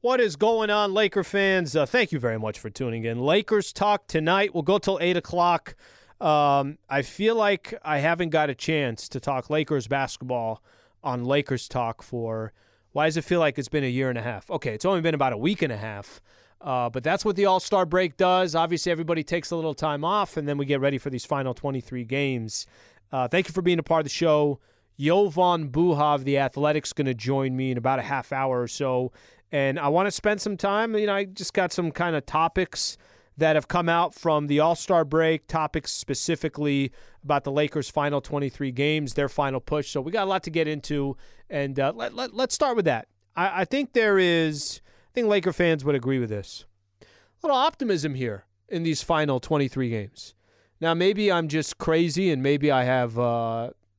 What is going on, Laker fans? Thank you very much for tuning in. Lakers talk tonight. We'll go till 8 o'clock. I feel like I haven't got a chance to talk Lakers basketball on Lakers Talk for, why does it feel like it's been a year and a half? Okay, it's only been about a week and a half. But that's what the All-Star break does. Obviously, everybody takes a little time off, and then we get ready for these final 23 games. Thank you for being a part of the show. Jovan Buha of The Athletic's going to join me in about a half hour or so. And I want to spend some time, I just got some kind of topics that have come out from the All-Star break, topics specifically about the Lakers' final 23 games, their final push. So we got a lot to get into, and let's start with that. I think Laker fans would agree with this. A little optimism here in these final 23 games. Now, maybe I'm just crazy, and maybe I have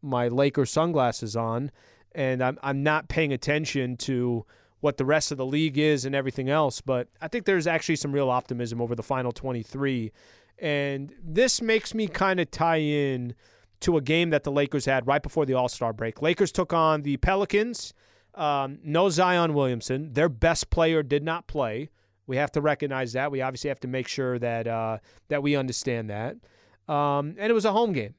my Laker sunglasses on, and I'm not paying attention to what the rest of the league is and everything else, but I think there's actually some real optimism over the final 23. And this makes me kind of tie in to a game that the Lakers had right before the All-Star break. Lakers took on the Pelicans. No Zion Williamson. Their best player did not play. We have to recognize that. We obviously have to make sure that that we understand that. And it was a home game.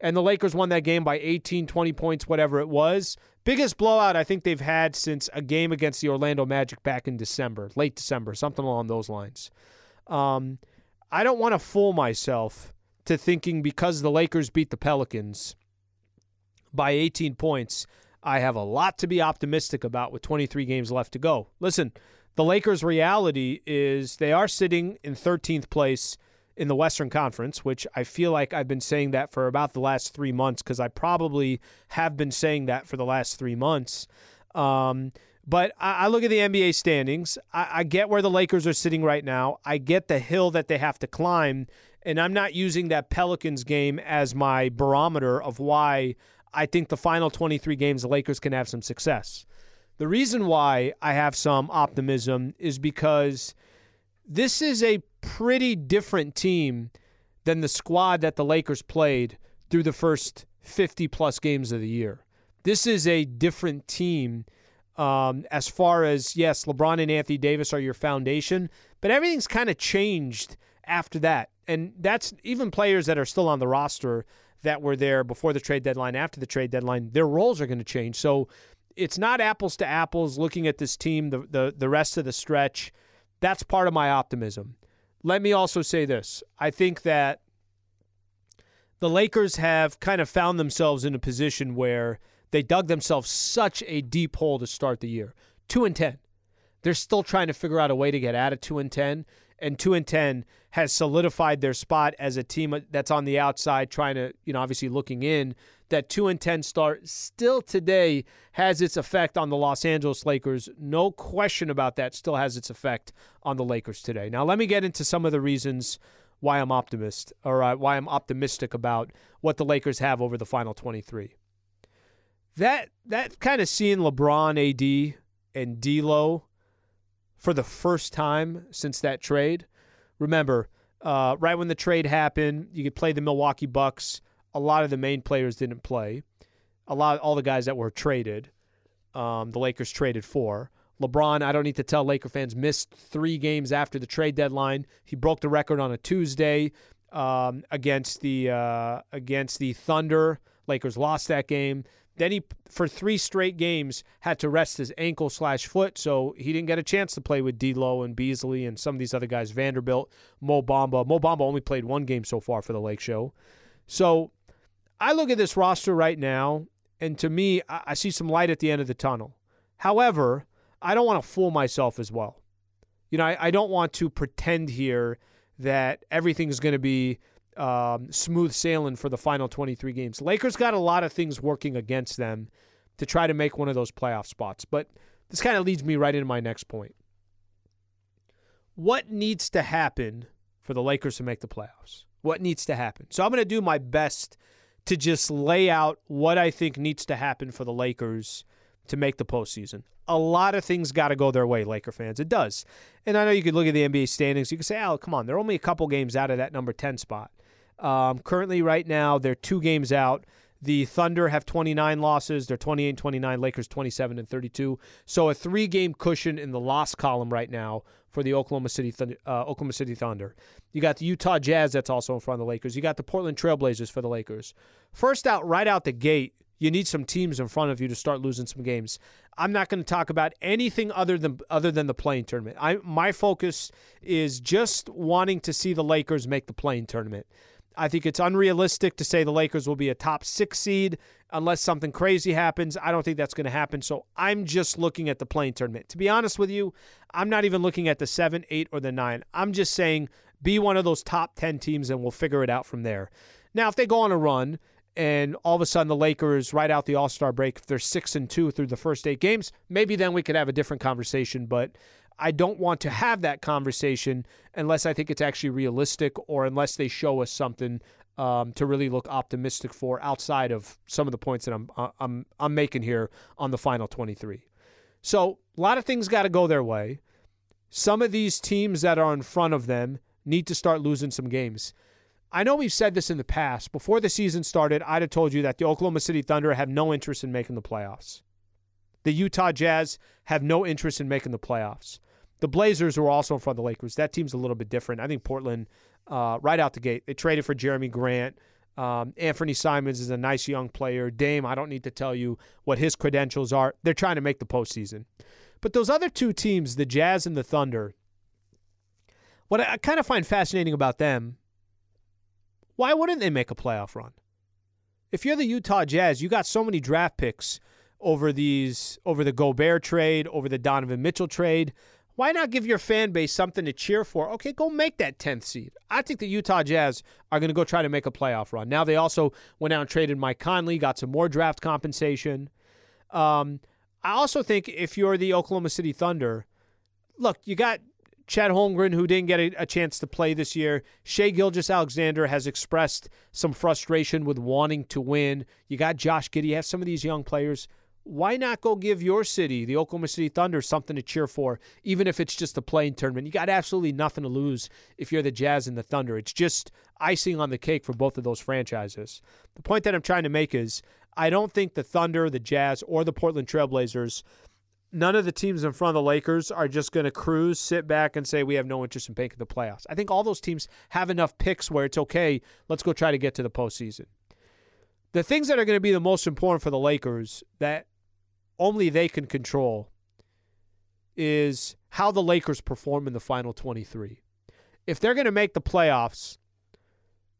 And the Lakers won that game by 18, 20 points, whatever it was. Biggest blowout I think they've had since a game against the Orlando Magic back in December, late December, something along those lines. I don't want to fool myself to thinking because the Lakers beat the Pelicans by 18 points, I have a lot to be optimistic about with 23 games left to go. Listen, the Lakers' reality is they are sitting in 13th place in the Western Conference, which I feel like I've been saying that for about the last 3 months, because I probably have been saying that for the last 3 months. But I look at the NBA standings. I get where the Lakers are sitting right now. I get the hill that they have to climb, and I'm not using that Pelicans game as my barometer of why I think the final 23 games the Lakers can have some success. The reason why I have some optimism is because this is a pretty different team than the squad that the Lakers played through the first 50-plus games of the year. This is a different team as far as, yes, LeBron and Anthony Davis are your foundation, but everything's kind of changed after that. And that's even players that are still on the roster that were there before the trade deadline, after the trade deadline, their roles are going to change. So it's not apples to apples looking at this team, the rest of the stretch. That's part of my optimism. Let me also say this. I think that the Lakers have kind of found themselves in a position where they dug themselves such a deep hole to start the year. 2-10. They're still trying to figure out a way to get out of 2-10, and 2-10 has solidified their spot as a team that's on the outside trying to, obviously looking in. That 2-10 start still today has its effect on the Los Angeles Lakers. No question about that, still has its effect on the Lakers today. Now, let me get into some of the reasons why I'm why I'm optimistic about what the Lakers have over the final 23. That kind of seeing LeBron, AD, and D'Lo for the first time since that trade. Remember, right when the trade happened, you could play the Milwaukee Bucks. A lot of the main players didn't play. All the guys that were traded, the Lakers traded for. LeBron, I don't need to tell Laker fans, missed 3 games after the trade deadline. He broke the record on a Tuesday against the Thunder. Lakers lost that game. Then he, for 3 straight games, had to rest his ankle/foot, so he didn't get a chance to play with D'Lo and Beasley and some of these other guys, Vanderbilt, Mo Bamba. Mo Bamba only played 1 game so far for the Lake Show. So I look at this roster right now, and to me, I see some light at the end of the tunnel. However, I don't want to fool myself as well. I don't want to pretend here that everything's going to be smooth sailing for the final 23 games. Lakers got a lot of things working against them to try to make one of those playoff spots. But this kind of leads me right into my next point. what needs to happen for the Lakers to make the playoffs? What needs to happen? So I'm going to do my best to just lay out what I think needs to happen for the Lakers to make the postseason. A lot of things got to go their way, Laker fans. It does. And I know you could look at the NBA standings. You could say, oh, come on, they're only a couple games out of that number 10 spot. Currently, right now, they're 2 games out. The Thunder have 29 losses. They're 28-29. Lakers 27-32. So a 3-game cushion in the loss column right now for the Oklahoma City Thunder. You got the Utah Jazz that's also in front of the Lakers. You got the Portland Trailblazers for the Lakers. First out, right out the gate, you need some teams in front of you to start losing some games. I'm not going to talk about anything other than the play-in tournament. My focus is just wanting to see the Lakers make the play-in tournament. I think it's unrealistic to say the Lakers will be a top 6 seed unless something crazy happens. I don't think that's going to happen, so I'm just looking at the play-in tournament. To be honest with you, I'm not even looking at the 7, 8, or the 9. I'm just saying be one of those top 10 teams, and we'll figure it out from there. Now, if they go on a run and all of a sudden the Lakers right out the All-Star break, if they're 6-2 through the first 8 games, maybe then we could have a different conversation, but I don't want to have that conversation unless I think it's actually realistic or unless they show us something to really look optimistic for outside of some of the points that I'm making here on the final 23. So a lot of things got to go their way. Some of these teams that are in front of them need to start losing some games. I know we've said this in the past. Before the season started, I'd have told you that the Oklahoma City Thunder have no interest in making the playoffs. The Utah Jazz have no interest in making the playoffs. The Blazers were also in front of the Lakers. That team's a little bit different. I think Portland, right out the gate, they traded for Jeremy Grant. Anthony Simons is a nice young player. Dame, I don't need to tell you what his credentials are. They're trying to make the postseason. But those other 2 teams, the Jazz and the Thunder, what I kind of find fascinating about them, why wouldn't they make a playoff run? If you're the Utah Jazz, you got so many draft picks over the Gobert trade, over the Donovan Mitchell trade. Why not give your fan base something to cheer for? Okay, go make that 10th seed. I think the Utah Jazz are going to go try to make a playoff run. Now they also went out and traded Mike Conley, got some more draft compensation. I also think if you're the Oklahoma City Thunder, look, you got Chad Holmgren, who didn't get a chance to play this year. Shai Gilgeous-Alexander has expressed some frustration with wanting to win. You got Josh Giddey. You have some of these young players. Why not go give your city, the Oklahoma City Thunder, something to cheer for, even if it's just a play-in tournament? You got absolutely nothing to lose if you're the Jazz and the Thunder. It's just icing on the cake for both of those franchises. The point that I'm trying to make is I don't think the Thunder, the Jazz, or the Portland Trailblazers, none of the teams in front of the Lakers are just going to cruise, sit back, and say we have no interest in making the playoffs. I think all those teams have enough picks where it's okay, let's go try to get to the postseason. The things that are going to be the most important for the Lakers that only they can control is how the Lakers perform in the final 23. If they're going to make the playoffs,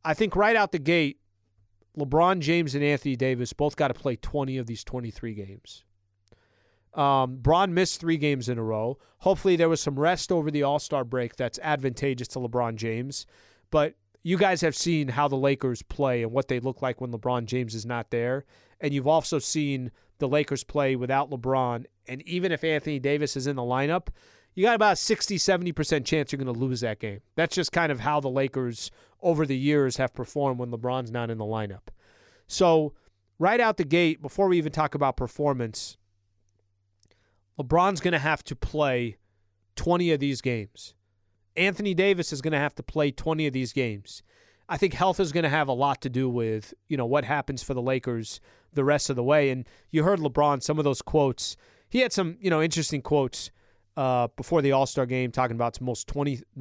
I think right out the gate, LeBron James and Anthony Davis both got to play 20 of these 23 games. Bron missed 3 games in a row. Hopefully there was some rest over the All-Star break that's advantageous to LeBron James. But you guys have seen how the Lakers play and what they look like when LeBron James is not there. And you've also seen the Lakers play without LeBron. And even if Anthony Davis is in the lineup, you got about a 60-70% chance you're going to lose that game. That's just kind of how the Lakers over the years have performed when LeBron's not in the lineup. So right out the gate, before we even talk about performance, LeBron's going to have to play 20 of these games. Anthony Davis is going to have to play 20 of these games. I think health is going to have a lot to do with, what happens for the Lakers the rest of the way. And you heard LeBron, some of those quotes. He had some, interesting quotes before the All-Star game talking about the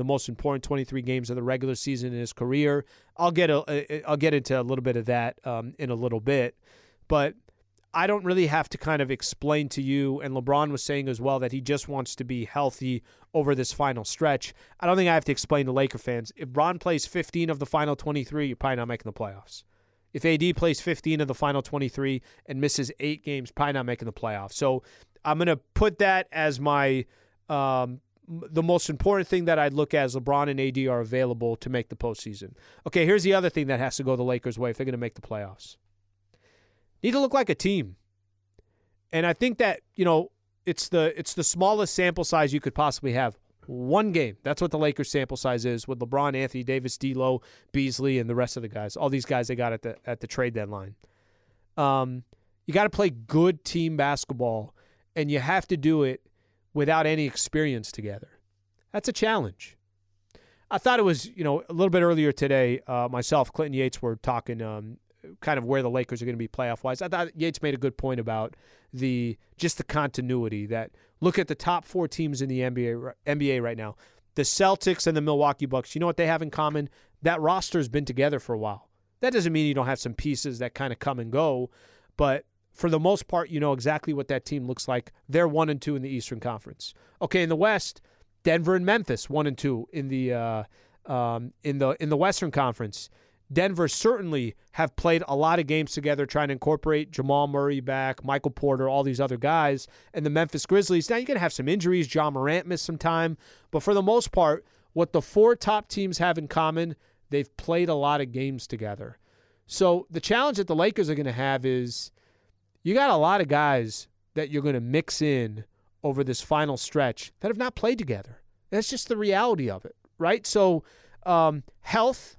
most important 23 games of the regular season in his career. I'll get into a little bit of that in a little bit. But I don't really have to kind of explain to you, and LeBron was saying as well that he just wants to be healthy over this final stretch. I don't think I have to explain to Laker fans. If Bron plays 15 of the final 23, you're probably not making the playoffs. If AD plays 15 of the final 23 and misses 8 games, probably not making the playoffs. So I'm going to put that as my the most important thing that I'd look at is LeBron and AD are available to make the postseason. Okay, here's the other thing that has to go the Lakers' way if they're going to make the playoffs. Need to look like a team. And I think that, it's the smallest sample size you could possibly have. One game. That's what the Lakers sample size is with LeBron, Anthony Davis, D'Lo, Beasley, and the rest of the guys. All these guys they got at the trade deadline. You got to play good team basketball, and you have to do it without any experience together. That's a challenge. I thought it was, a little bit earlier today, myself, Clinton Yates, were talking kind of where the Lakers are going to be playoff-wise. I thought Yates made a good point about just the continuity that look at the top four teams in the NBA right now. The Celtics and the Milwaukee Bucks, you know what they have in common? That roster's been together for a while. That doesn't mean you don't have some pieces that kind of come and go, but for the most part, you know exactly what that team looks like. They're 1-2 in the Eastern Conference. Okay, in the West, Denver and Memphis 1-2 in the in the Western Conference. Denver certainly have played a lot of games together, trying to incorporate Jamal Murray back, Michael Porter, all these other guys, and the Memphis Grizzlies. Now you're going to have some injuries. John Morant missed some time, but for the most part, what the four top teams have in common, they've played a lot of games together. So the challenge that the Lakers are going to have is you got a lot of guys that you're going to mix in over this final stretch that have not played together. That's just the reality of it, right? So health,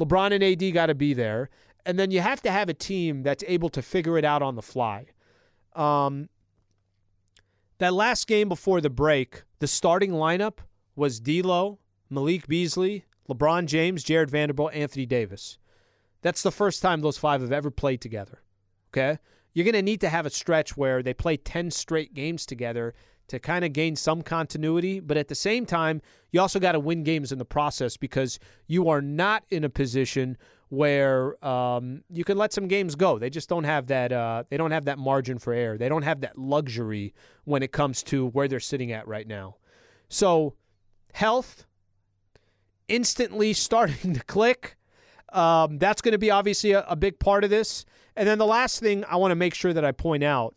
LeBron and AD got to be there. And then you have to have a team that's able to figure it out on the fly. That last game before the break, the starting lineup was D'Lo, Malik Beasley, LeBron James, Jared Vanderbilt, Anthony Davis. That's the first time those five have ever played together, okay? You're going to need to have a stretch where they play 10 straight games together to kind of gain some continuity. But at the same time, you also got to win games in the process because you are not in a position where you can let some games go. They just don't have that. They don't have that margin for error. They don't have that luxury when it comes to where they're sitting at right now. So health instantly starting to click. That's going to be obviously a big part of this. And then the last thing I want to make sure that I point out,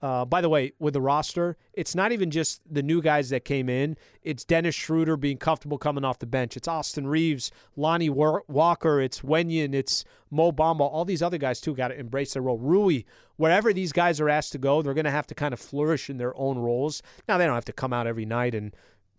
by the way, with the roster, it's not even just the new guys that came in. It's Dennis Schroeder being comfortable coming off the bench. It's Austin Reeves, Lonnie Walker, it's Wenyen, it's Mo Bamba. All these other guys, too, got to embrace their role. Rui, wherever these guys are asked to go, they're going to have to kind of flourish in their own roles. Now, they don't have to come out every night and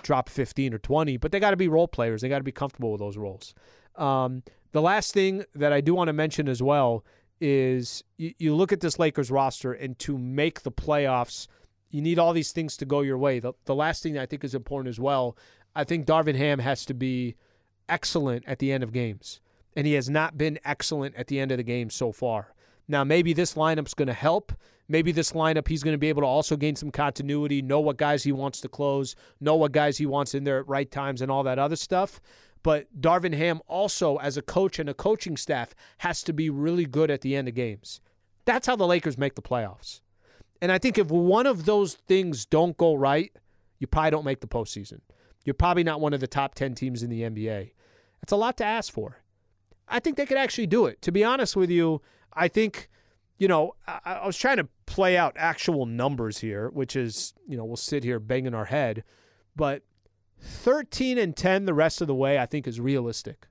drop 15 or 20, but they got to be role players. They got to be comfortable with those roles. The last thing that I do want to mention as well is you look at this Lakers roster, and to make the playoffs, you need all these things to go your way. The last thing that I think is important as well, I think Darvin Ham has to be excellent at the end of games, and he has not been excellent at the end of the game so far. Now, maybe this lineup's going to help. Maybe this lineup, he's going to be able to also gain some continuity, know what guys he wants to close, know what guys he wants in there at right times and all that other stuff. But Darvin Ham also, as a coach and a coaching staff, has to be really good at the end of games. That's how the Lakers make the playoffs. And I think if one of those things don't go right, you probably don't make the postseason. You're probably not one of the top 10 teams in the NBA. That's a lot to ask for. I think they could actually do it. To be honest with you, I think, I was trying to play out actual numbers here, which is, we'll sit here banging our head, but 13-10 the rest of the way, I think, is realistic.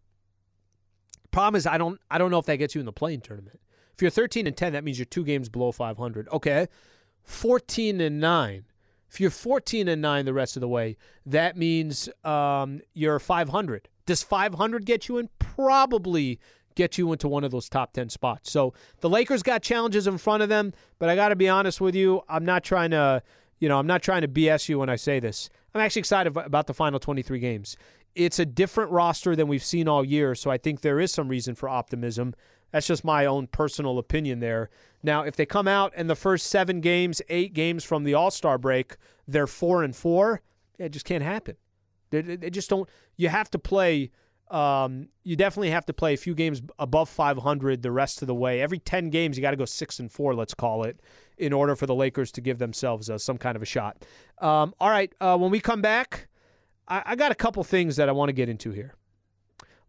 Problem is, I don't know if that gets you in the play-in tournament. If you're 13-10, that means you're 2 games below 500. Okay, 14-9. If you're 14-9 the rest of the way, that means you're 500. Does 500 get you in? Probably get you into one of those top 10 spots. So the Lakers got challenges in front of them, but I got to be honest with you, I'm not trying to BS you when I say this. I'm actually excited about the final 23 games. It's a different roster than we've seen all year, so I think there is some reason for optimism. That's just my own personal opinion there. Now, if they come out and the first 8 games from the All-Star break, they're 4-4, it just can't happen. They just don't. You have to play. You definitely have to play a few games above 500 the rest of the way. Every 10 games, you got to go 6-4, let's call it, in order for the Lakers to give themselves some kind of a shot. All right, when we come back, I got a couple things that I want to get into here.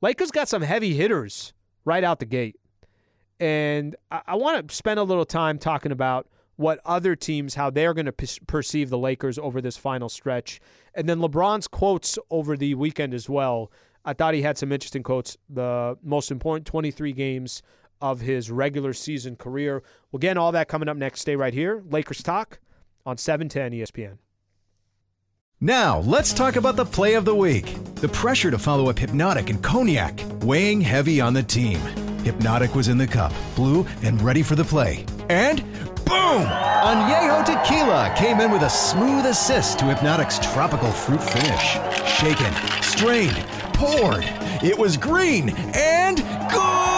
Lakers got some heavy hitters right out the gate, and I want to spend a little time talking about what other teams, how they're going to perceive the Lakers over this final stretch, and then LeBron's quotes over the weekend as well. I thought he had some interesting quotes, the most important 23 games of his regular season career. Well, again, all that coming up next. Stay right here. Lakers Talk on 710 ESPN. Now, let's talk about the play of the week. The pressure to follow up Hypnotic and Cognac, weighing heavy on the team. Hypnotic was in the cup, blue, and ready for the play. And boom! Añejo Tequila came in with a smooth assist to Hypnotic's tropical fruit finish. Shaken, strained, poured. It was green and good!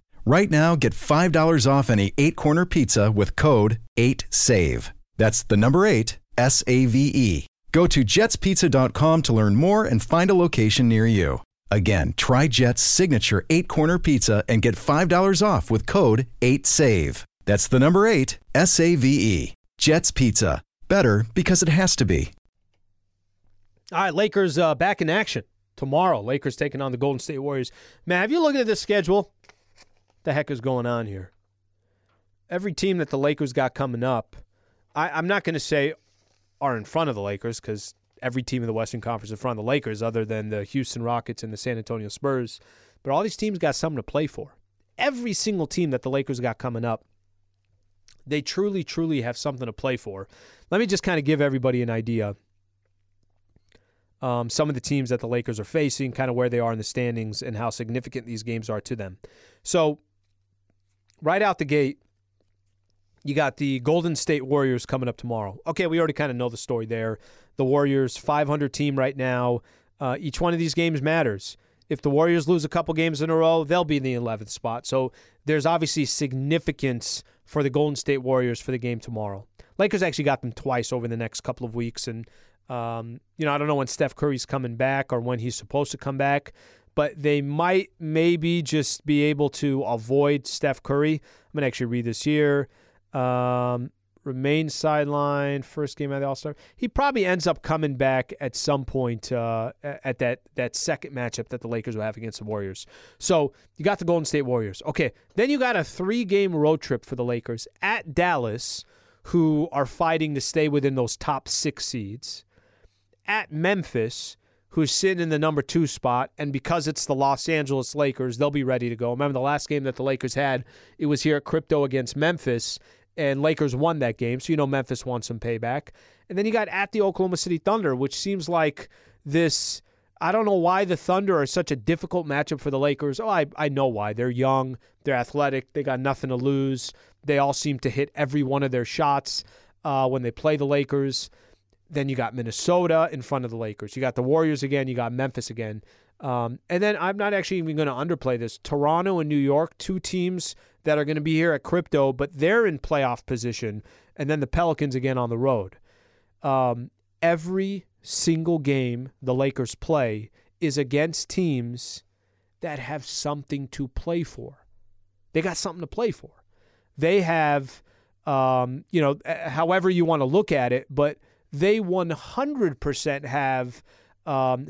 Right now, get $5 off any 8-corner pizza with code 8SAVE. That's the number 8, S-A-V-E. Go to jetspizza.com to learn more and find a location near you. Again, try Jet's signature 8-corner pizza and get $5 off with code 8SAVE. That's the number 8, S-A-V-E. Jet's Pizza. Better because it has to be. All right, Lakers back in action tomorrow. Lakers taking on the Golden State Warriors. Man, if you're looking at this schedule, what the heck is going on here? Every team that the Lakers got coming up, I'm not going to say are in front of the Lakers because every team in the Western Conference in front of the Lakers other than the Houston Rockets and the San Antonio Spurs. But all these teams got something to play for. Every single team that the Lakers got coming up, they truly, truly have something to play for. Let me just kind of give everybody an idea. Some of the teams that the Lakers are facing, kind of where they are in the standings and how significant these games are to them. So right out the gate, you got the Golden State Warriors coming up tomorrow. Okay, we already kind of know the story there. The Warriors, 500 team right now. Each one of these games matters. If the Warriors lose a couple games in a row, they'll be in the 11th spot. So there's obviously significance for the Golden State Warriors for the game tomorrow. Lakers actually got them twice over the next couple of weeks. And, I don't know when Steph Curry's coming back or when he's supposed to come back. But they might maybe just be able to avoid Steph Curry. I'm going to actually read this here. Remain sidelined, first game of the All-Star. He probably ends up coming back at some point at that second matchup that the Lakers will have against the Warriors. So you got the Golden State Warriors. Okay, then you got a 3-game road trip for the Lakers at Dallas, who are fighting to stay within those top 6 seeds, at Memphis, who's sitting in the number 2 spot, and because it's the Los Angeles Lakers, they'll be ready to go. Remember the last game that the Lakers had, it was here at Crypto against Memphis, and Lakers won that game, so you know Memphis wants some payback. And then you got at the Oklahoma City Thunder, which seems like this, I don't know why the Thunder are such a difficult matchup for the Lakers. Oh, I know why. They're young, they're athletic, they got nothing to lose. They all seem to hit every one of their shots when they play the Lakers. Then you got Minnesota in front of the Lakers. You got the Warriors again. You got Memphis again. And then I'm not actually even going to underplay this. Toronto and New York, 2 teams that are going to be here at Crypto, but they're in playoff position. And then the Pelicans again on the road. Every single game the Lakers play is against teams that have something to play for. They got something to play for. They have, however you want to look at it, but they 100% have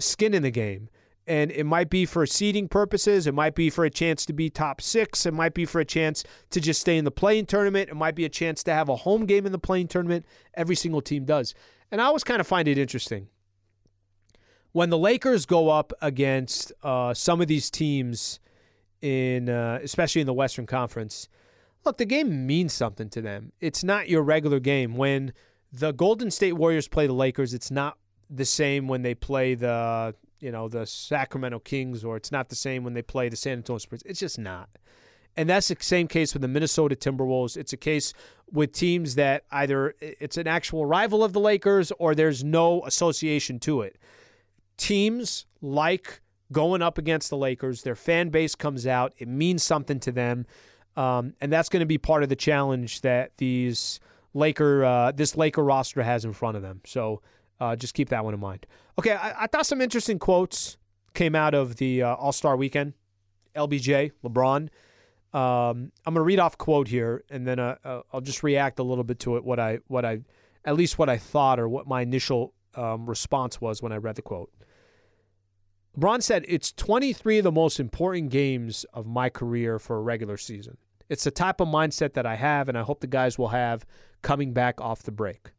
skin in the game. And it might be for seeding purposes. It might be for a chance to be top 6. It might be for a chance to just stay in the play-in tournament. It might be a chance to have a home game in the play-in tournament. Every single team does. And I always kind of find it interesting. When the Lakers go up against some of these teams, especially in the Western Conference, look, the game means something to them. It's not your regular game. When the Golden State Warriors play the Lakers, it's not the same when they play the Sacramento Kings, or it's not the same when they play the San Antonio Spurs. It's just not. And that's the same case with the Minnesota Timberwolves. It's a case with teams that either it's an actual rival of the Lakers or there's no association to it. Teams like going up against the Lakers, their fan base comes out, it means something to them, and that's going to be part of the challenge that these Laker roster has in front of them. So just keep that one in mind. Okay, I thought some interesting quotes came out of the All-Star Weekend. LBJ, LeBron. I'm going to read off a quote here, and then I'll just react a little bit to it. What I thought, or what my initial response was when I read the quote. LeBron said, it's 23 of the most important games of my career for a regular season. It's the type of mindset that I have, and I hope the guys will have coming back off the break.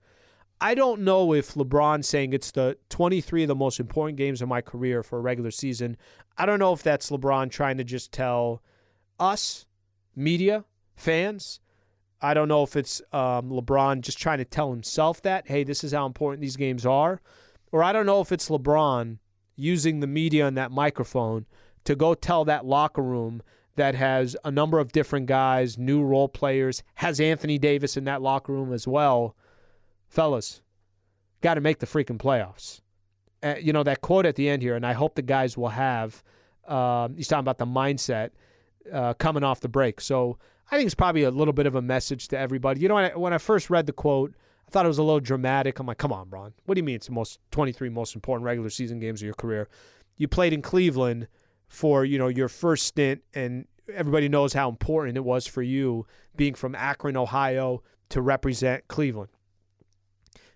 I don't know if LeBron saying it's the 23 of the most important games of my career for a regular season, I don't know if that's LeBron trying to just tell us, media, fans. I don't know if it's LeBron just trying to tell himself that, hey, this is how important these games are. Or I don't know if it's LeBron using the media and that microphone to go tell that locker room that has a number of different guys, new role players, has Anthony Davis in that locker room as well, fellas, got to make the freaking playoffs. You know, that quote at the end here, and I hope the guys will have, he's talking about the mindset coming off the break. So I think it's probably a little bit of a message to everybody. You know, when I first read the quote, I thought it was a little dramatic. I'm like, come on, Bron. What do you mean it's the most 23 most important regular season games of your career? You played in Cleveland for, you know, your first stint, and everybody knows how important it was for you being from Akron, Ohio, to represent Cleveland.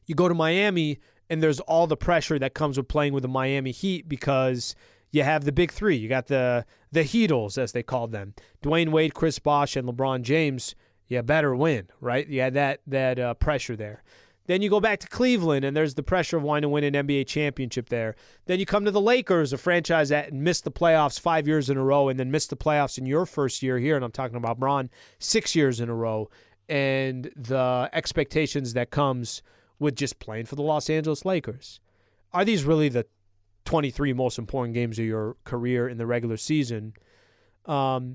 You go to Miami, and there's all the pressure that comes with playing with the Miami Heat because you have the big three. You got the Heatles, as they called them, Dwayne Wade, Chris Bosh, and LeBron James. You better win, right? You had that pressure there. Then you go back to Cleveland, and there's the pressure of wanting to win an NBA championship there. Then you come to the Lakers, a franchise that missed the playoffs 5 years in a row and then missed the playoffs in your first year here, and I'm talking about Bron, 6 years in a row, and the expectations that comes with just playing for the Los Angeles Lakers. Are these really the 23 most important games of your career in the regular season? After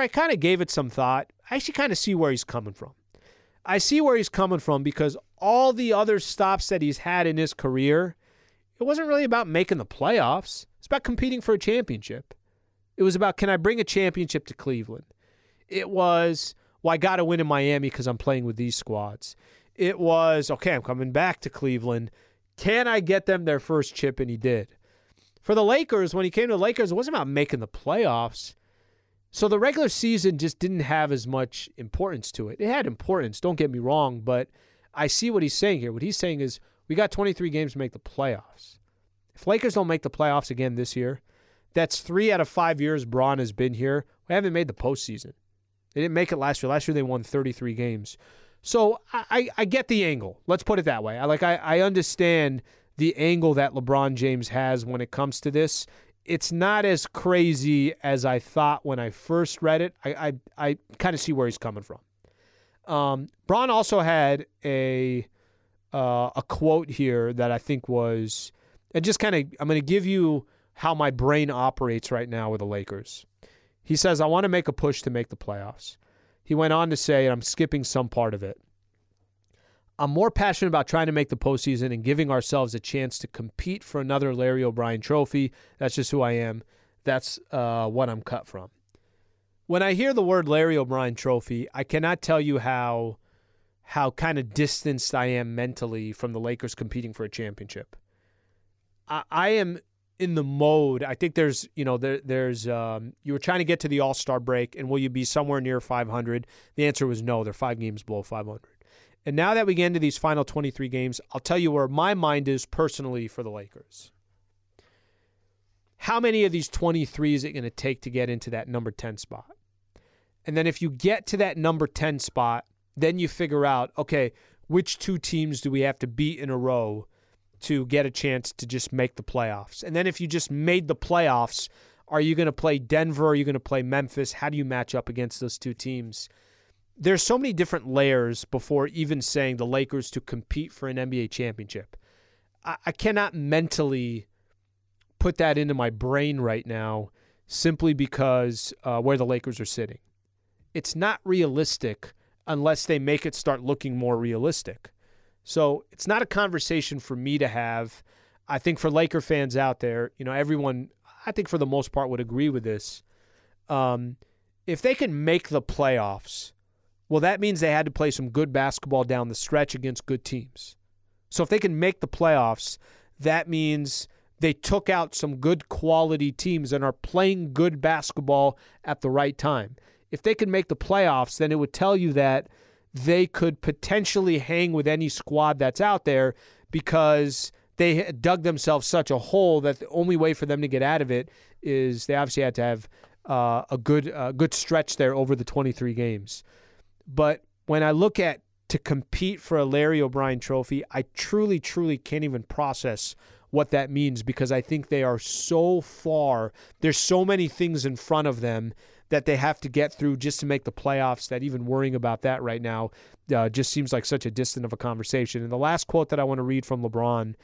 I kind of gave it some thought, I actually kind of see where he's coming from. I see where he's coming from because all the other stops that he's had in his career, it wasn't really about making the playoffs. It's about competing for a championship. It was about, can I bring a championship to Cleveland? It was, well, I got to win in Miami because I'm playing with these squads. It was, okay, I'm coming back to Cleveland. Can I get them their first chip? And he did. For the Lakers, when he came to the Lakers, it wasn't about making the playoffs. So the regular season just didn't have as much importance to it. It had importance, don't get me wrong, but I see what he's saying here. What he's saying is we got 23 games to make the playoffs. If Lakers don't make the playoffs again this year, that's 3 out of 5 years Bron has been here. We haven't made the postseason. They didn't make it last year. Last year they won 33 games. So I get the angle. Let's put it that way. I understand the angle that LeBron James has when it comes to this. It's not as crazy as I thought when I first read it. I kind of see where he's coming from. Bron also had a quote here that I think was, and just kind of, I'm going to give you how my brain operates right now with the Lakers. He says, I want to make a push to make the playoffs. He went on to say, and I'm skipping some part of it, I'm more passionate about trying to make the postseason and giving ourselves a chance to compete for another Larry O'Brien trophy. That's just who I am. That's what I'm cut from. When I hear the word Larry O'Brien trophy, I cannot tell you how kind of distanced I am mentally from the Lakers competing for a championship. I am in the mode, I think there's, you know, there's you were trying to get to the All-Star break, and will you be somewhere near 500? The answer was no. They're 5 games below 500. And now that we get into these final 23 games, I'll tell you where my mind is personally for the Lakers. How many of these 23 is it going to take to get into that number 10 spot? And then if you get to that number 10 spot, then you figure out, okay, which 2 teams do we have to beat in a row to get a chance to just make the playoffs? And then if you just made the playoffs, are you going to play Denver? Are you going to play Memphis? How do you match up against those 2 teams? There's so many different layers before even saying the Lakers to compete for an NBA championship. I cannot mentally put that into my brain right now simply because where the Lakers are sitting. It's not realistic unless they make it start looking more realistic. So it's not a conversation for me to have. I think for Laker fans out there, you know, everyone, I think for the most part would agree with this. If they can make the playoffs, well, that means they had to play some good basketball down the stretch against good teams. So if they can make the playoffs, that means they took out some good quality teams and are playing good basketball at the right time. If they can make the playoffs, then it would tell you that they could potentially hang with any squad that's out there because they dug themselves such a hole that the only way for them to get out of it is they obviously had to have a good stretch there over the 23 games. But when I look at to compete for a Larry O'Brien trophy, I truly, truly can't even process what that means, because I think they are so far. There's so many things in front of them that they have to get through just to make the playoffs, that even worrying about that right now just seems like such a distant of a conversation. And the last quote that I want to read from LeBron,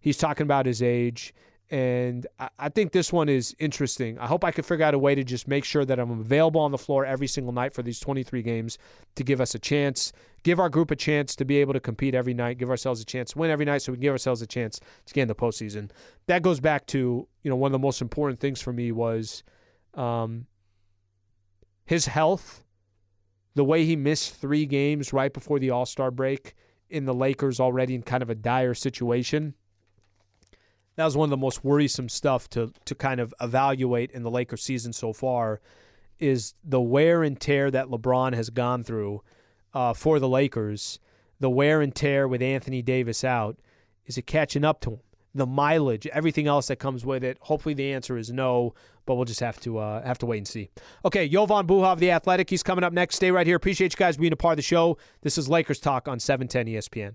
he's talking about his age, and I think this one is interesting. I hope I could figure out a way to just make sure that I'm available on the floor every single night for these 23 games to give us a chance, give our group a chance to be able to compete every night, give ourselves a chance to win every night so we can give ourselves a chance to get in the postseason. That goes back to, you know, one of the most important things for me was his health, the way he missed 3 games right before the All-Star break in the Lakers already in kind of a dire situation. That was one of the most worrisome stuff to kind of evaluate in the Lakers season so far, is the wear and tear that LeBron has gone through for the Lakers. The wear and tear with Anthony Davis out, is it catching up to him? The mileage, everything else that comes with it. Hopefully the answer is no, but we'll just have to wait and see. Okay, Jovan Buha of The Athletic, he's coming up next. Stay right here. Appreciate you guys being a part of the show. This is Lakers Talk on 710 ESPN.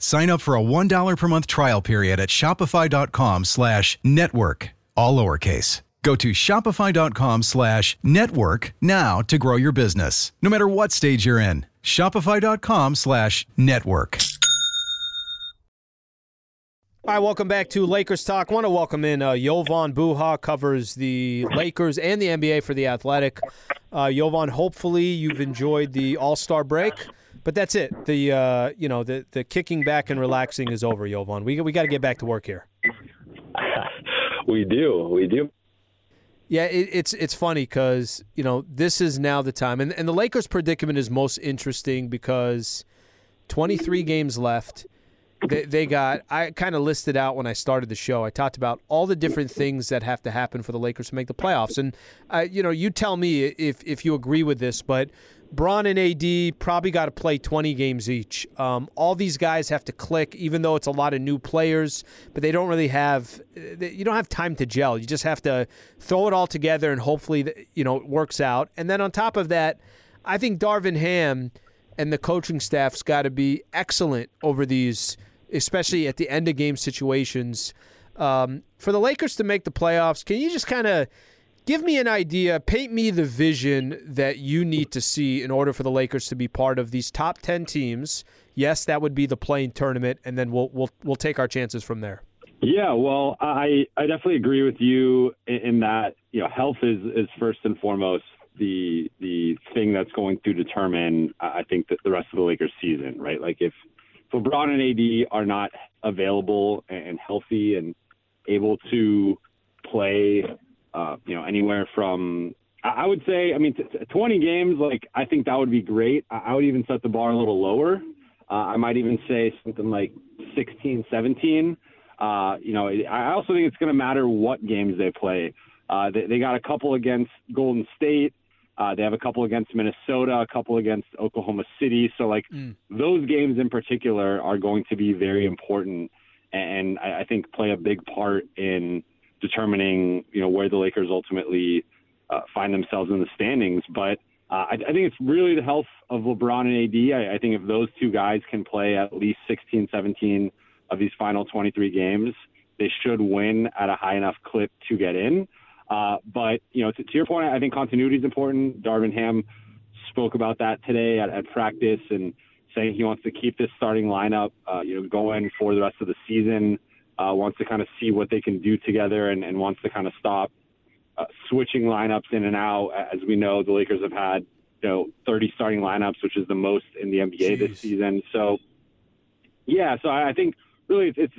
Sign up for a $1 per month trial period at shopify.com/network, all lowercase. Go to shopify.com/network now to grow your business, no matter what stage you're in. Shopify.com/network. All right, welcome back to Lakers Talk. I want to welcome in Jovan Buha, covers the Lakers and the NBA for The Athletic. Jovan, hopefully you've enjoyed the All-Star break. But that's it. The the kicking back and relaxing is over, Jovan. We got to get back to work here. We do. Yeah, it's funny because this is now the time, and the Lakers' predicament is most interesting because 23 games left. They got. I kind of listed out when I started the show. I talked about all the different things that have to happen for the Lakers to make the playoffs, and you tell me if you agree with this, but. Bron and AD probably got to play 20 games each. All these guys have to click, even though it's a lot of new players, but they don't really have – you don't have time to gel. You just have to throw it all together and hopefully, it works out. And then on top of that, I think Darvin Ham and the coaching staff's got to be excellent over these, especially at the end-of-game situations. For the Lakers to make the playoffs, can you just kind of – give me an idea, paint me the vision that you need to see in order for the Lakers to be part of these top 10 teams. Yes, that would be the play-in tournament, and then we'll take our chances from there. Yeah, well, I definitely agree with you in that health is first and foremost the thing that's going to determine, I think, that the rest of the Lakers season, right? Like if LeBron and AD are not available and healthy and able to play – anywhere from, I would say, 20 games, I think that would be great. I would even set the bar a little lower. I might even say something like 16, 17. I also think it's going to matter what games they play. They got a couple against Golden State. They have a couple against Minnesota, a couple against Oklahoma City. So, those games in particular are going to be very important and I think play a big part in determining, where the Lakers ultimately find themselves in the standings. But I think it's really the health of LeBron and AD. I think if those two guys can play at least 16, 17 of these final 23 games, They should win at a high enough clip to get in. But, you know, to your point, I think continuity is important. Darvin Ham spoke about that today at practice and saying he wants to keep this starting lineup, going for the rest of the season, wants to kind of see what they can do together and wants to kind of stop switching lineups in and out. As we know, the Lakers have had, 30 starting lineups, which is the most in the NBA this season. So, so I think really it's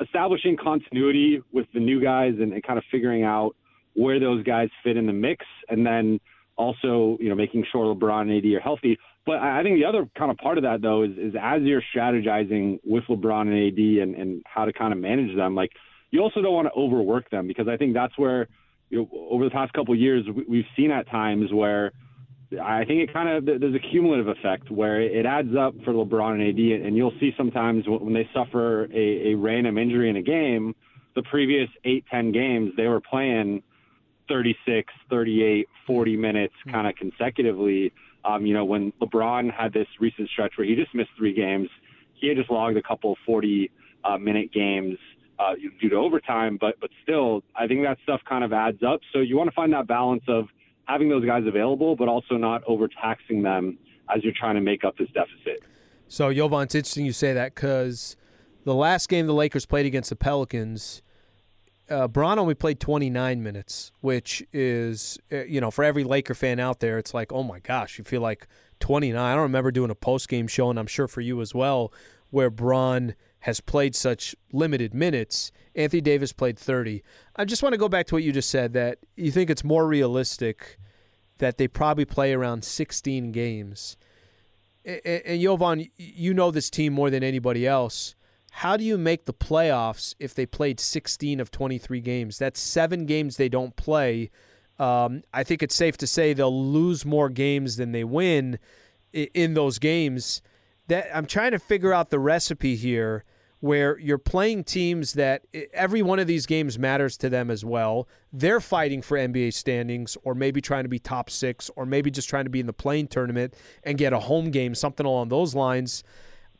establishing continuity with the new guys and kind of figuring out where those guys fit in the mix, and then also, making sure LeBron and AD are healthy. But I think the other kind of part of that, though, is as you're strategizing with LeBron and AD and how to kind of manage them, like, you also don't want to overwork them, because I think that's where, over the past couple of years, we've seen at times where I think it kind of – there's a cumulative effect where it adds up for LeBron and AD, and you'll see sometimes when they suffer a random injury in a game, the previous 8-10 games they were playing 36, 38, 40 minutes kind of consecutively. When LeBron had this recent stretch where he just missed 3 games, he had just logged a couple of 40-minute games due to overtime. But still, I think that stuff kind of adds up. So you want to find that balance of having those guys available, but also not overtaxing them as you're trying to make up this deficit. So, Jovan, it's interesting you say that, because the last game the Lakers played against the Pelicans, Bron only played 29 minutes, which is, for every Laker fan out there, it's like, oh my gosh, you feel like 29. I don't remember doing a post-game show, and I'm sure for you as well, where Bron has played such limited minutes. Anthony Davis played 30. I just want to go back to what you just said, that you think it's more realistic that they probably play around 16 games. And Jovan, you know this team more than anybody else. How do you make the playoffs if they played 16 of 23 games? That's 7 games they don't play. I think it's safe to say they'll lose more games than they win in those games. That I'm trying to figure out the recipe here where you're playing teams that every one of these games matters to them as well. They're fighting for NBA standings, or maybe trying to be top 6, or maybe just trying to be in the play-in tournament and get a home game, something along those lines.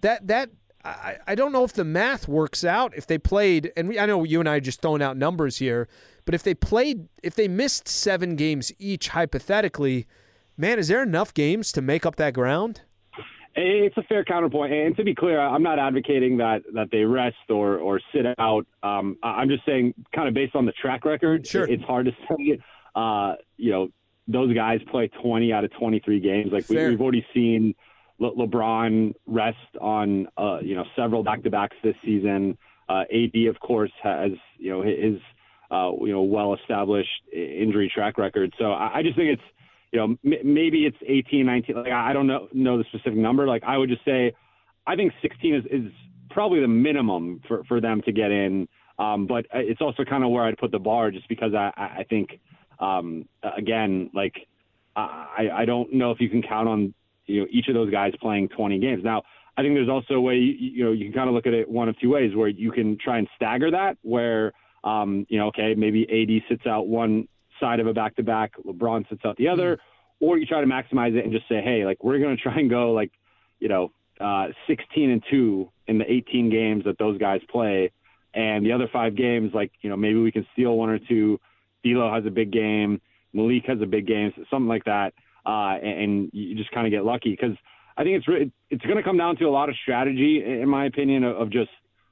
That I don't know if the math works out if they played, and I know you and I are just throwing out numbers here, but if they missed 7 games each hypothetically, man, is there enough games to make up that ground? It's a fair counterpoint. And to be clear, I'm not advocating that they rest or sit out. I'm just saying kind of based on the track record, sure. It's hard to say, those guys play 20 out of 23 games. Like we've already seen LeBron rest on several back-to-backs this season. AD, of course, has his well-established injury track record. So I just think it's maybe it's 18, 19. Like I don't know the specific number. Like I would just say, I think 16 is probably the minimum for them to get in. But it's also kind of where I'd put the bar, just because I think again, like I don't know if you can count on each of those guys playing 20 games. Now, I think there's also a way, you can kind of look at it one of two ways, where you can try and stagger that, where, maybe AD sits out one side of a back-to-back, LeBron sits out the other, or you try to maximize it and just say, hey, like, we're going to try and go, 16-2 in the 18 games that those guys play. And the other 5 games, maybe we can steal 1 or 2. D'Lo has a big game. Malik has a big game, something like that. And you just kind of get lucky, because I think it's going to come down to a lot of strategy, in my opinion, of just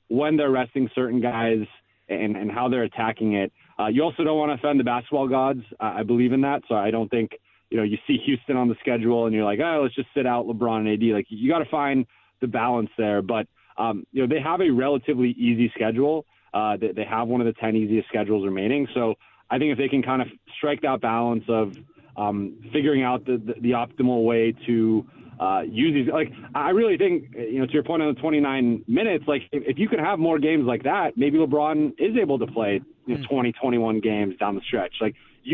when they're resting certain guys and how they're attacking it. You also don't want to offend the basketball gods. I believe in that. So I don't think, you see Houston on the schedule and you're like, oh, let's just sit out LeBron and AD. Like, you got to find the balance there. But, they have a relatively easy schedule. They have one of the 10 easiest schedules remaining. So I think if they can kind of strike that balance of figuring out the optimal way to use these. Like, I really think, to your point on the 29 minutes, like if you could have more games like that, maybe LeBron is able to play 20, 21 games down the stretch. Like I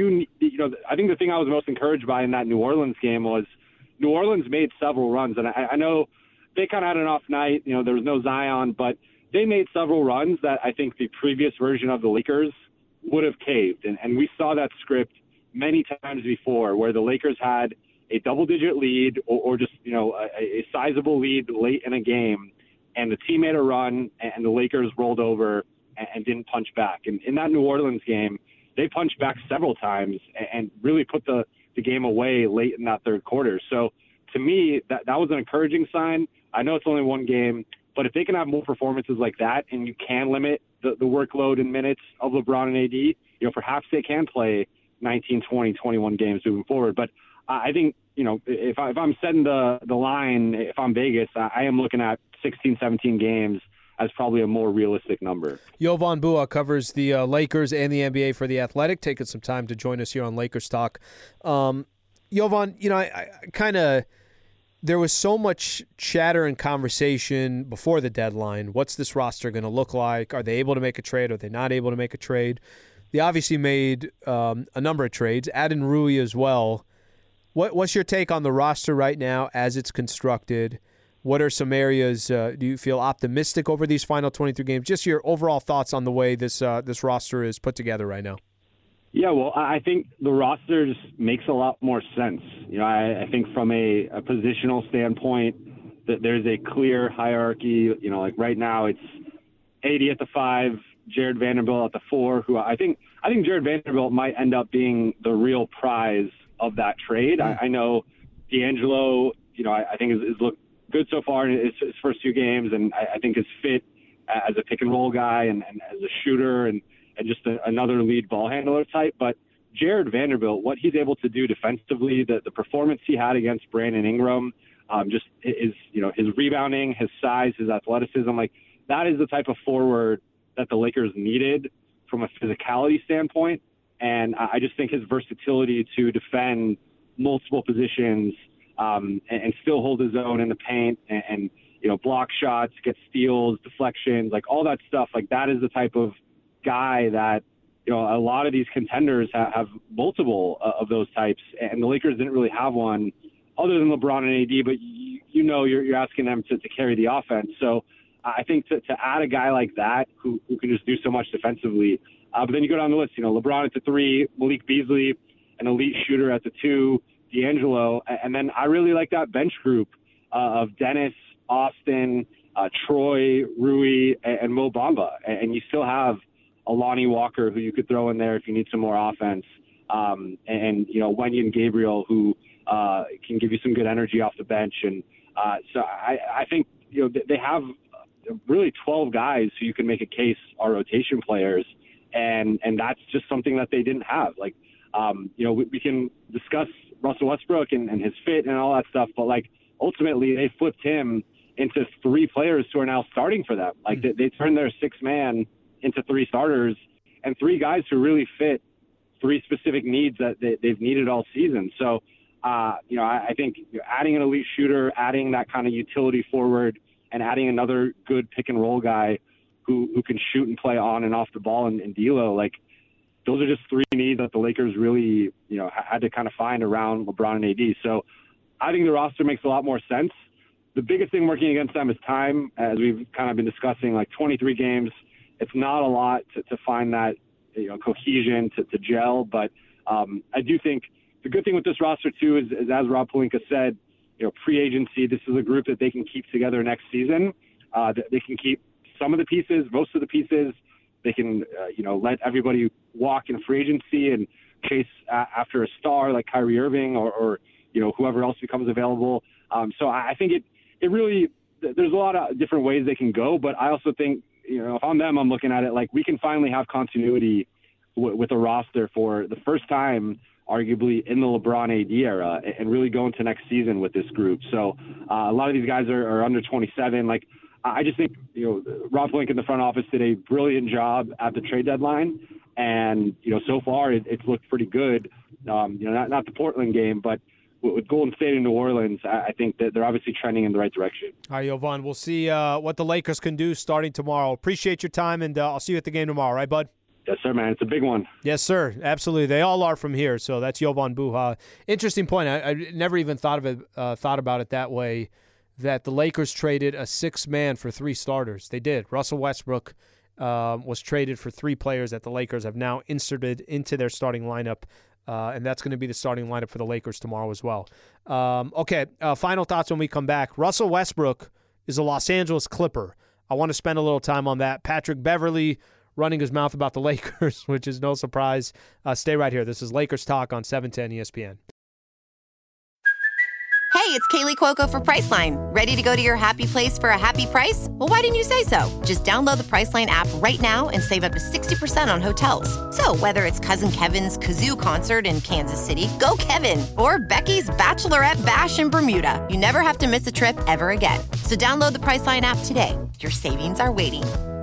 think the thing I was most encouraged by in that New Orleans game was New Orleans made several runs. And I know they kind of had an off night, there was no Zion, but they made several runs that I think the previous version of the Lakers would have caved. And we saw that script many times before, where the Lakers had a double-digit lead or just, a sizable lead late in a game, and the team made a run, and the Lakers rolled over and didn't punch back. And in that New Orleans game, they punched back several times and really put the game away late in that third quarter. So to me, that was an encouraging sign. I know it's only one game, but if they can have more performances like that and you can limit the workload and minutes of LeBron and AD, perhaps they can play 19, 20, 21 games moving forward. But I think, if I'm setting the line, if I'm Vegas, I am looking at 16, 17 games as probably a more realistic number. Jovan Buha covers the Lakers and the NBA for The Athletic, taking some time to join us here on Lakers Talk. Jovan, I kind of – there was so much chatter and conversation before the deadline. What's this roster going to look like? Are they able to make a trade? Are they not able to make a trade? They obviously made a number of trades, add in Rui as well. What's your take on the roster right now as it's constructed? What are some areas do you feel optimistic over these final 23 games? Just your overall thoughts on the way this roster is put together right now. Yeah, well, I think the roster just makes a lot more sense. I think from a positional standpoint, that there's a clear hierarchy. Like right now, it's AD at the 5, Jared Vanderbilt at the 4. Who I think Jared Vanderbilt might end up being the real prize of that trade. I know D'Angelo. I think is looked good so far in his first two games, and I think his fit as a pick and roll guy and as a shooter and just another lead ball handler type. But Jared Vanderbilt, what he's able to do defensively, the performance he had against Brandon Ingram, just is his rebounding, his size, his athleticism, like that is the type of forward that the Lakers needed from a physicality standpoint. And I just think his versatility to defend multiple positions and still hold his own in the paint and block shots, get steals, deflections, like all that stuff. Like that is the type of guy that, a lot of these contenders have multiple of those types. And the Lakers didn't really have one other than LeBron and AD, but you're asking them to carry the offense. So I think to add a guy like that who can just do so much defensively. But then you go down the list, LeBron at the 3, Malik Beasley, an elite shooter at the 2, D'Angelo. And then I really like that bench group of Dennis, Austin, Troy, Rui, and Mo Bamba. And you still have a Lonnie Walker who you could throw in there if you need some more offense. And Wendy and Gabriel who can give you some good energy off the bench. And so I think, they have really 12 guys who you can make a case are rotation players. And that's just something that they didn't have. Like, we can discuss Russell Westbrook and his fit and all that stuff, but like ultimately they flipped him into 3 players who are now starting for them. Like they turned their 6th man into 3 starters and 3 guys who really fit 3 specific needs that they've needed all season. So, I think adding an elite shooter, adding that kind of utility forward, and adding another good pick and roll guy who can shoot and play on and off the ball and D'Lo, like those are just 3 needs that the Lakers really, had to kind of find around LeBron and AD. So I think the roster makes a lot more sense. The biggest thing working against them is time, as we've kind of been discussing, like 23 games. It's not a lot to find that, cohesion to gel. But I do think the good thing with this roster too is as Rob Pelinka said, pre-agency, this is a group that they can keep together next season. They can keep some of the pieces, most of the pieces. They can, let everybody walk in free agency and chase after a star like Kyrie Irving or whoever else becomes available. So I think it really, there's a lot of different ways they can go. But I also think, if I'm them, I'm looking at it like we can finally have continuity with a roster for the first time, arguably in the LeBron AD era, and really go into next season with this group. So a lot of these guys are under 27. Like, I just think, Rob Pelinka in the front office did a brilliant job at the trade deadline. And, so far it's looked pretty good. Not the Portland game, but with Golden State and New Orleans, I think that they're obviously trending in the right direction. All right, Jovan, we'll see what the Lakers can do starting tomorrow. Appreciate your time, and I'll see you at the game tomorrow. Right, bud? Yes, sir, man. It's a big one. Yes, sir. Absolutely. They all are from here, so that's Jovan Buha. Interesting point. I never even thought about it that way, that the Lakers traded a 6th man for 3 starters. They did. Russell Westbrook was traded for 3 players that the Lakers have now inserted into their starting lineup, and that's going to be the starting lineup for the Lakers tomorrow as well. Final thoughts when we come back. Russell Westbrook is a Los Angeles Clipper. I want to spend a little time on that. Patrick Beverley, running his mouth about the Lakers, which is no surprise. Stay right here. This is Lakers Talk on 710 ESPN. Hey, it's Kaylee Cuoco for Priceline. Ready to go to your happy place for a happy price? Well, why didn't you say so? Just download the Priceline app right now and save up to 60% on hotels. So whether it's Cousin Kevin's Kazoo Concert in Kansas City, go Kevin, or Becky's Bachelorette Bash in Bermuda, you never have to miss a trip ever again. So download the Priceline app today. Your savings are waiting.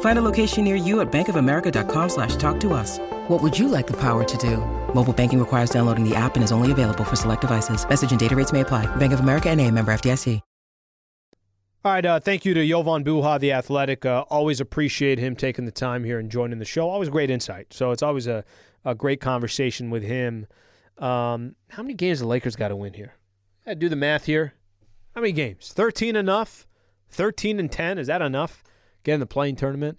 Find a location near you at bankofamerica.com/talktous. What would you like the power to do? Mobile banking requires downloading the app and is only available for select devices. Message and data rates may apply. Bank of America NA, member FDIC. All right, thank you to Jovan Buha, The Athletic. Always appreciate him taking the time here and joining the show. Always great insight. So it's always a great conversation with him. How many games the Lakers got to win here? I do the math here. How many games? 13 enough? 13 and 10? Is that enough? Get in the playing tournament?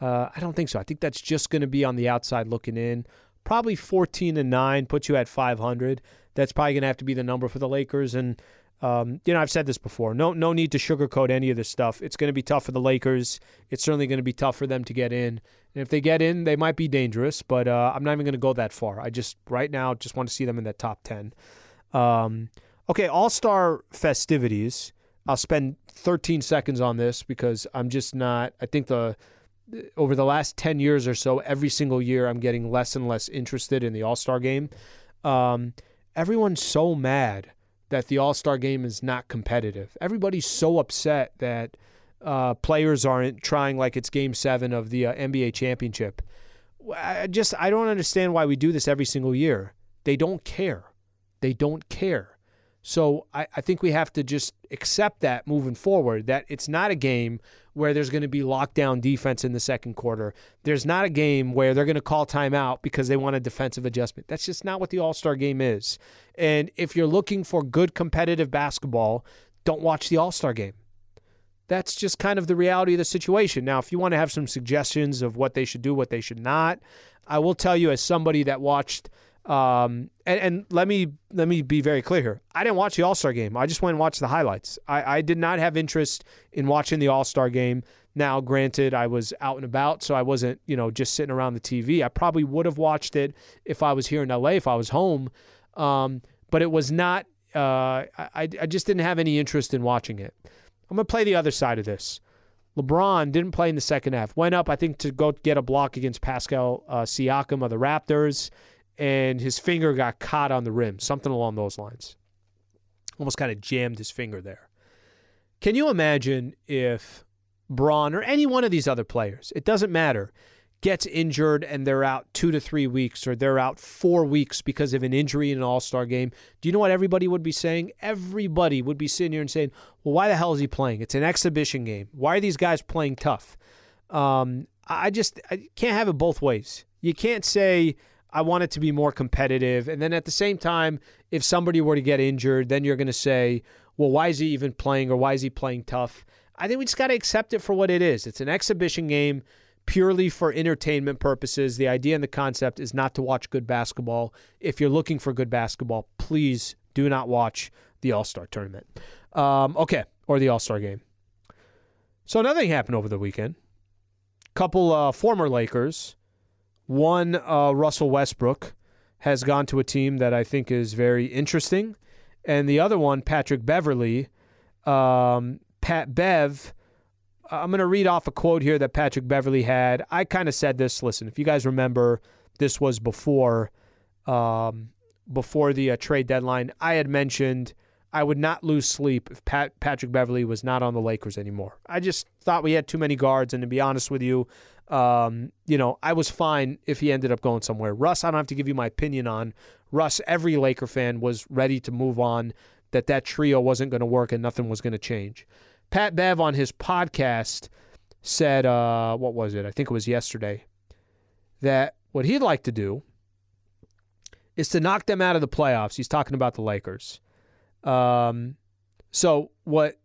I don't think so. I think that's just going to be on the outside looking in. Probably 14-9 puts you at 500. That's probably going to have to be the number for the Lakers. And, I've said this before. No need to sugarcoat any of this stuff. It's going to be tough for the Lakers. It's certainly going to be tough for them to get in. And if they get in, they might be dangerous. But I'm not even going to go that far. I just, right now, just want to see them in that top 10. Okay, All-Star festivities. I'll spend 13 seconds on this because I'm just not – I think the – over the last 10 years or so, every single year I'm getting less and less interested in the All-Star game. Everyone's so mad that the All-Star game is not competitive. Everybody's so upset that players aren't trying like it's Game 7 of the NBA championship. I don't understand why we do this every single year. They don't care. So I think we have to just accept that moving forward, that it's not a game where there's going to be lockdown defense in the second quarter. There's not a game where they're going to call timeout because they want a defensive adjustment. That's just not what the All-Star game is. And if you're looking for good competitive basketball, don't watch the All-Star game. That's just kind of the reality of the situation. Now, if you want to have some suggestions of what they should do, what they should not, I will tell you as somebody that watched – and let me be very clear here. I didn't watch the All-Star game. I just went and watched the highlights. I did not have interest in watching the All-Star game. Now, granted, I was out and about, so I wasn't, just sitting around the TV. I probably would have watched it if I was here in LA, if I was home. But it was not, I just didn't have any interest in watching it. I'm going to play the other side of this. LeBron didn't play in the second half. Went up, I think, to go get a block against Pascal Siakam of the Raptors. And his finger got caught on the rim, something along those lines. Almost kind of jammed his finger there. Can you imagine if Bron or any one of these other players, it doesn't matter, gets injured and they're out 2 to 3 weeks or they're out 4 weeks because of an injury in an All-Star game? Do you know what everybody would be saying? Everybody would be sitting here and saying, well, why the hell is he playing? It's an exhibition game. Why are these guys playing tough? I can't have it both ways. You can't say, I want it to be more competitive. And then at the same time, if somebody were to get injured, then you're going to say, well, why is he even playing or why is he playing tough? I think we just got to accept it for what it is. It's an exhibition game purely for entertainment purposes. The idea and the concept is not to watch good basketball. If you're looking for good basketball, please do not watch the All-Star tournament. Or the All-Star game. So another thing happened over the weekend. Couple former Lakers. One, Russell Westbrook, has gone to a team that I think is very interesting. And the other one, Patrick Beverley, Pat Bev, I'm going to read off a quote here that Patrick Beverley had. I kind of said this. Listen, if you guys remember, this was before the trade deadline. I had mentioned I would not lose sleep if Patrick Beverley was not on the Lakers anymore. I just thought we had too many guards, and to be honest with you, I was fine if he ended up going somewhere. Russ, I don't have to give you my opinion on. Russ, every Laker fan was ready to move on, that trio wasn't going to work and nothing was going to change. Pat Bev on his podcast said, I think it was yesterday, that What he'd like to do is to knock them out of the playoffs. He's talking about the Lakers. So what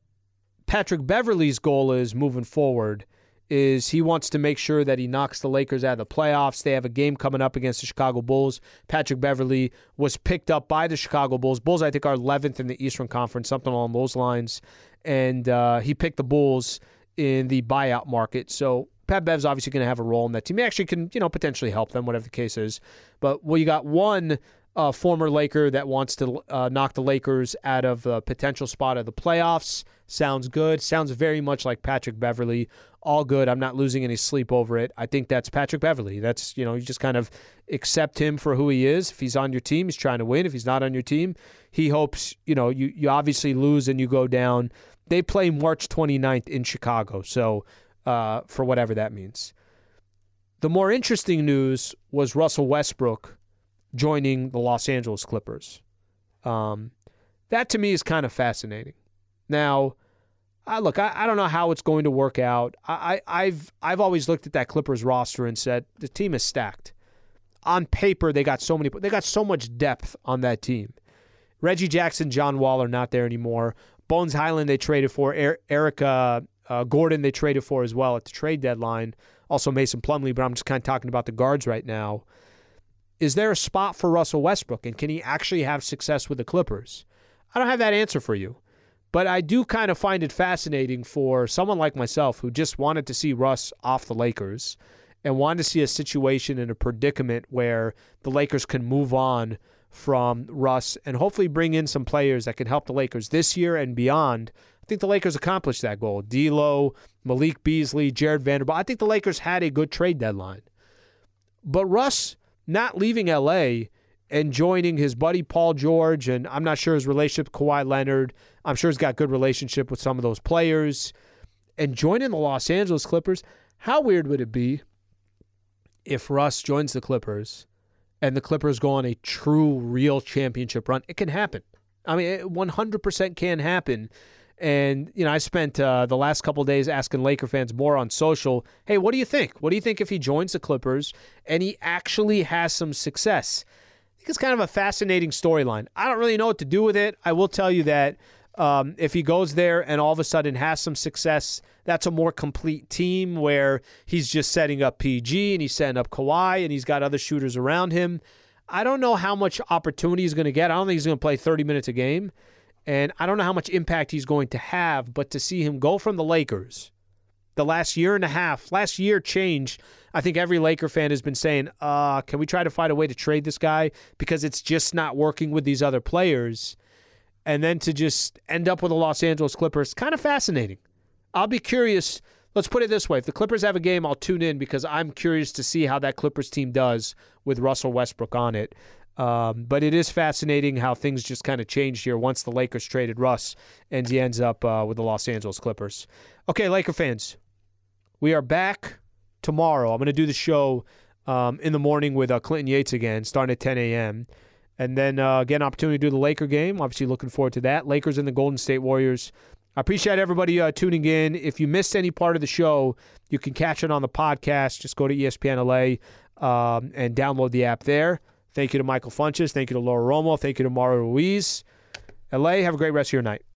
Patrick Beverley's goal is moving forward is he wants to make sure that he knocks the Lakers out of the playoffs. They have a game coming up against the Chicago Bulls. Patrick Beverley was picked up by the Chicago Bulls. Bulls, I think, are 11th in the Eastern Conference, something along those lines. And he picked the Bulls in the buyout market. So Pat Bev's obviously going to have a role in that team. He actually can, you know, potentially help them, whatever the case is. But well, you got one former Laker that wants to knock the Lakers out of a potential spot of the playoffs. Sounds good. Sounds very much like Patrick Beverley. All good. I'm not losing any sleep over it. I think that's Patrick Beverley. That's, you know, you just kind of accept him for who he is. If he's on your team, he's trying to win. If he's not on your team, he hopes, you know, you obviously lose and you go down. They play March 29th in Chicago. So for whatever that means. The more interesting news was Russell Westbrook joining the Los Angeles Clippers. That to me is kind of fascinating. Now, I don't know how it's going to work out. I've always looked at that Clippers roster and said the team is stacked. On paper, they got so much depth on that team. Reggie Jackson, John Wall are not there anymore. Bones Highland they traded for. Erica Gordon they traded for as well at the trade deadline. Also Mason Plumlee, but I'm just kind of talking about the guards right now. Is there a spot for Russell Westbrook, and can he actually have success with the Clippers? I don't have that answer for you, but I do kind of find it fascinating for someone like myself who just wanted to see Russ off the Lakers and wanted to see a situation and a predicament where the Lakers can move on from Russ and hopefully bring in some players that can help the Lakers this year and beyond. I think the Lakers accomplished that goal. D'Lo, Malik Beasley, Jared Vanderbilt. I think the Lakers had a good trade deadline. But Russ not leaving LA and joining his buddy Paul George, and I'm not sure his relationship with Kawhi Leonard. I'm sure he's got a good relationship with some of those players. And joining the Los Angeles Clippers, how weird would it be if Russ joins the Clippers and the Clippers go on a true, real championship run? It can happen. I mean, it 100% can happen. And, you know, I spent the last couple of days asking Laker fans more on social, hey, what do you think? What do you think if he joins the Clippers and he actually has some success? I think it's kind of a fascinating storyline. I don't really know what to do with it. I will tell you that if he goes there and all of a sudden has some success, that's a more complete team where he's just setting up PG and he's setting up Kawhi and he's got other shooters around him. I don't know how much opportunity he's going to get. I don't think he's going to play 30 minutes a game. And I don't know how much impact he's going to have, but to see him go from the Lakers the last year and a half, last year change, I think every Laker fan has been saying, can we try to find a way to trade this guy? Because it's just not working with these other players. And then to just end up with the Los Angeles Clippers, kind of fascinating. I'll be curious. Let's put it this way. If the Clippers have a game, I'll tune in because I'm curious to see how that Clippers team does with Russell Westbrook on it. But it is fascinating how things just kind of changed here once the Lakers traded Russ and he ends up with the Los Angeles Clippers. Okay, Laker fans, we are back tomorrow. I'm going to do the show in the morning with Clinton Yates again, starting at 10 a.m. And then, again, opportunity to do the Laker game. Obviously looking forward to that. Lakers and the Golden State Warriors. I appreciate everybody tuning in. If you missed any part of the show, you can catch it on the podcast. Just go to ESPN LA and download the app there. Thank you to Michael Funches. Thank you to Laura Romo. Thank you to Mario Ruiz. LA, have a great rest of your night.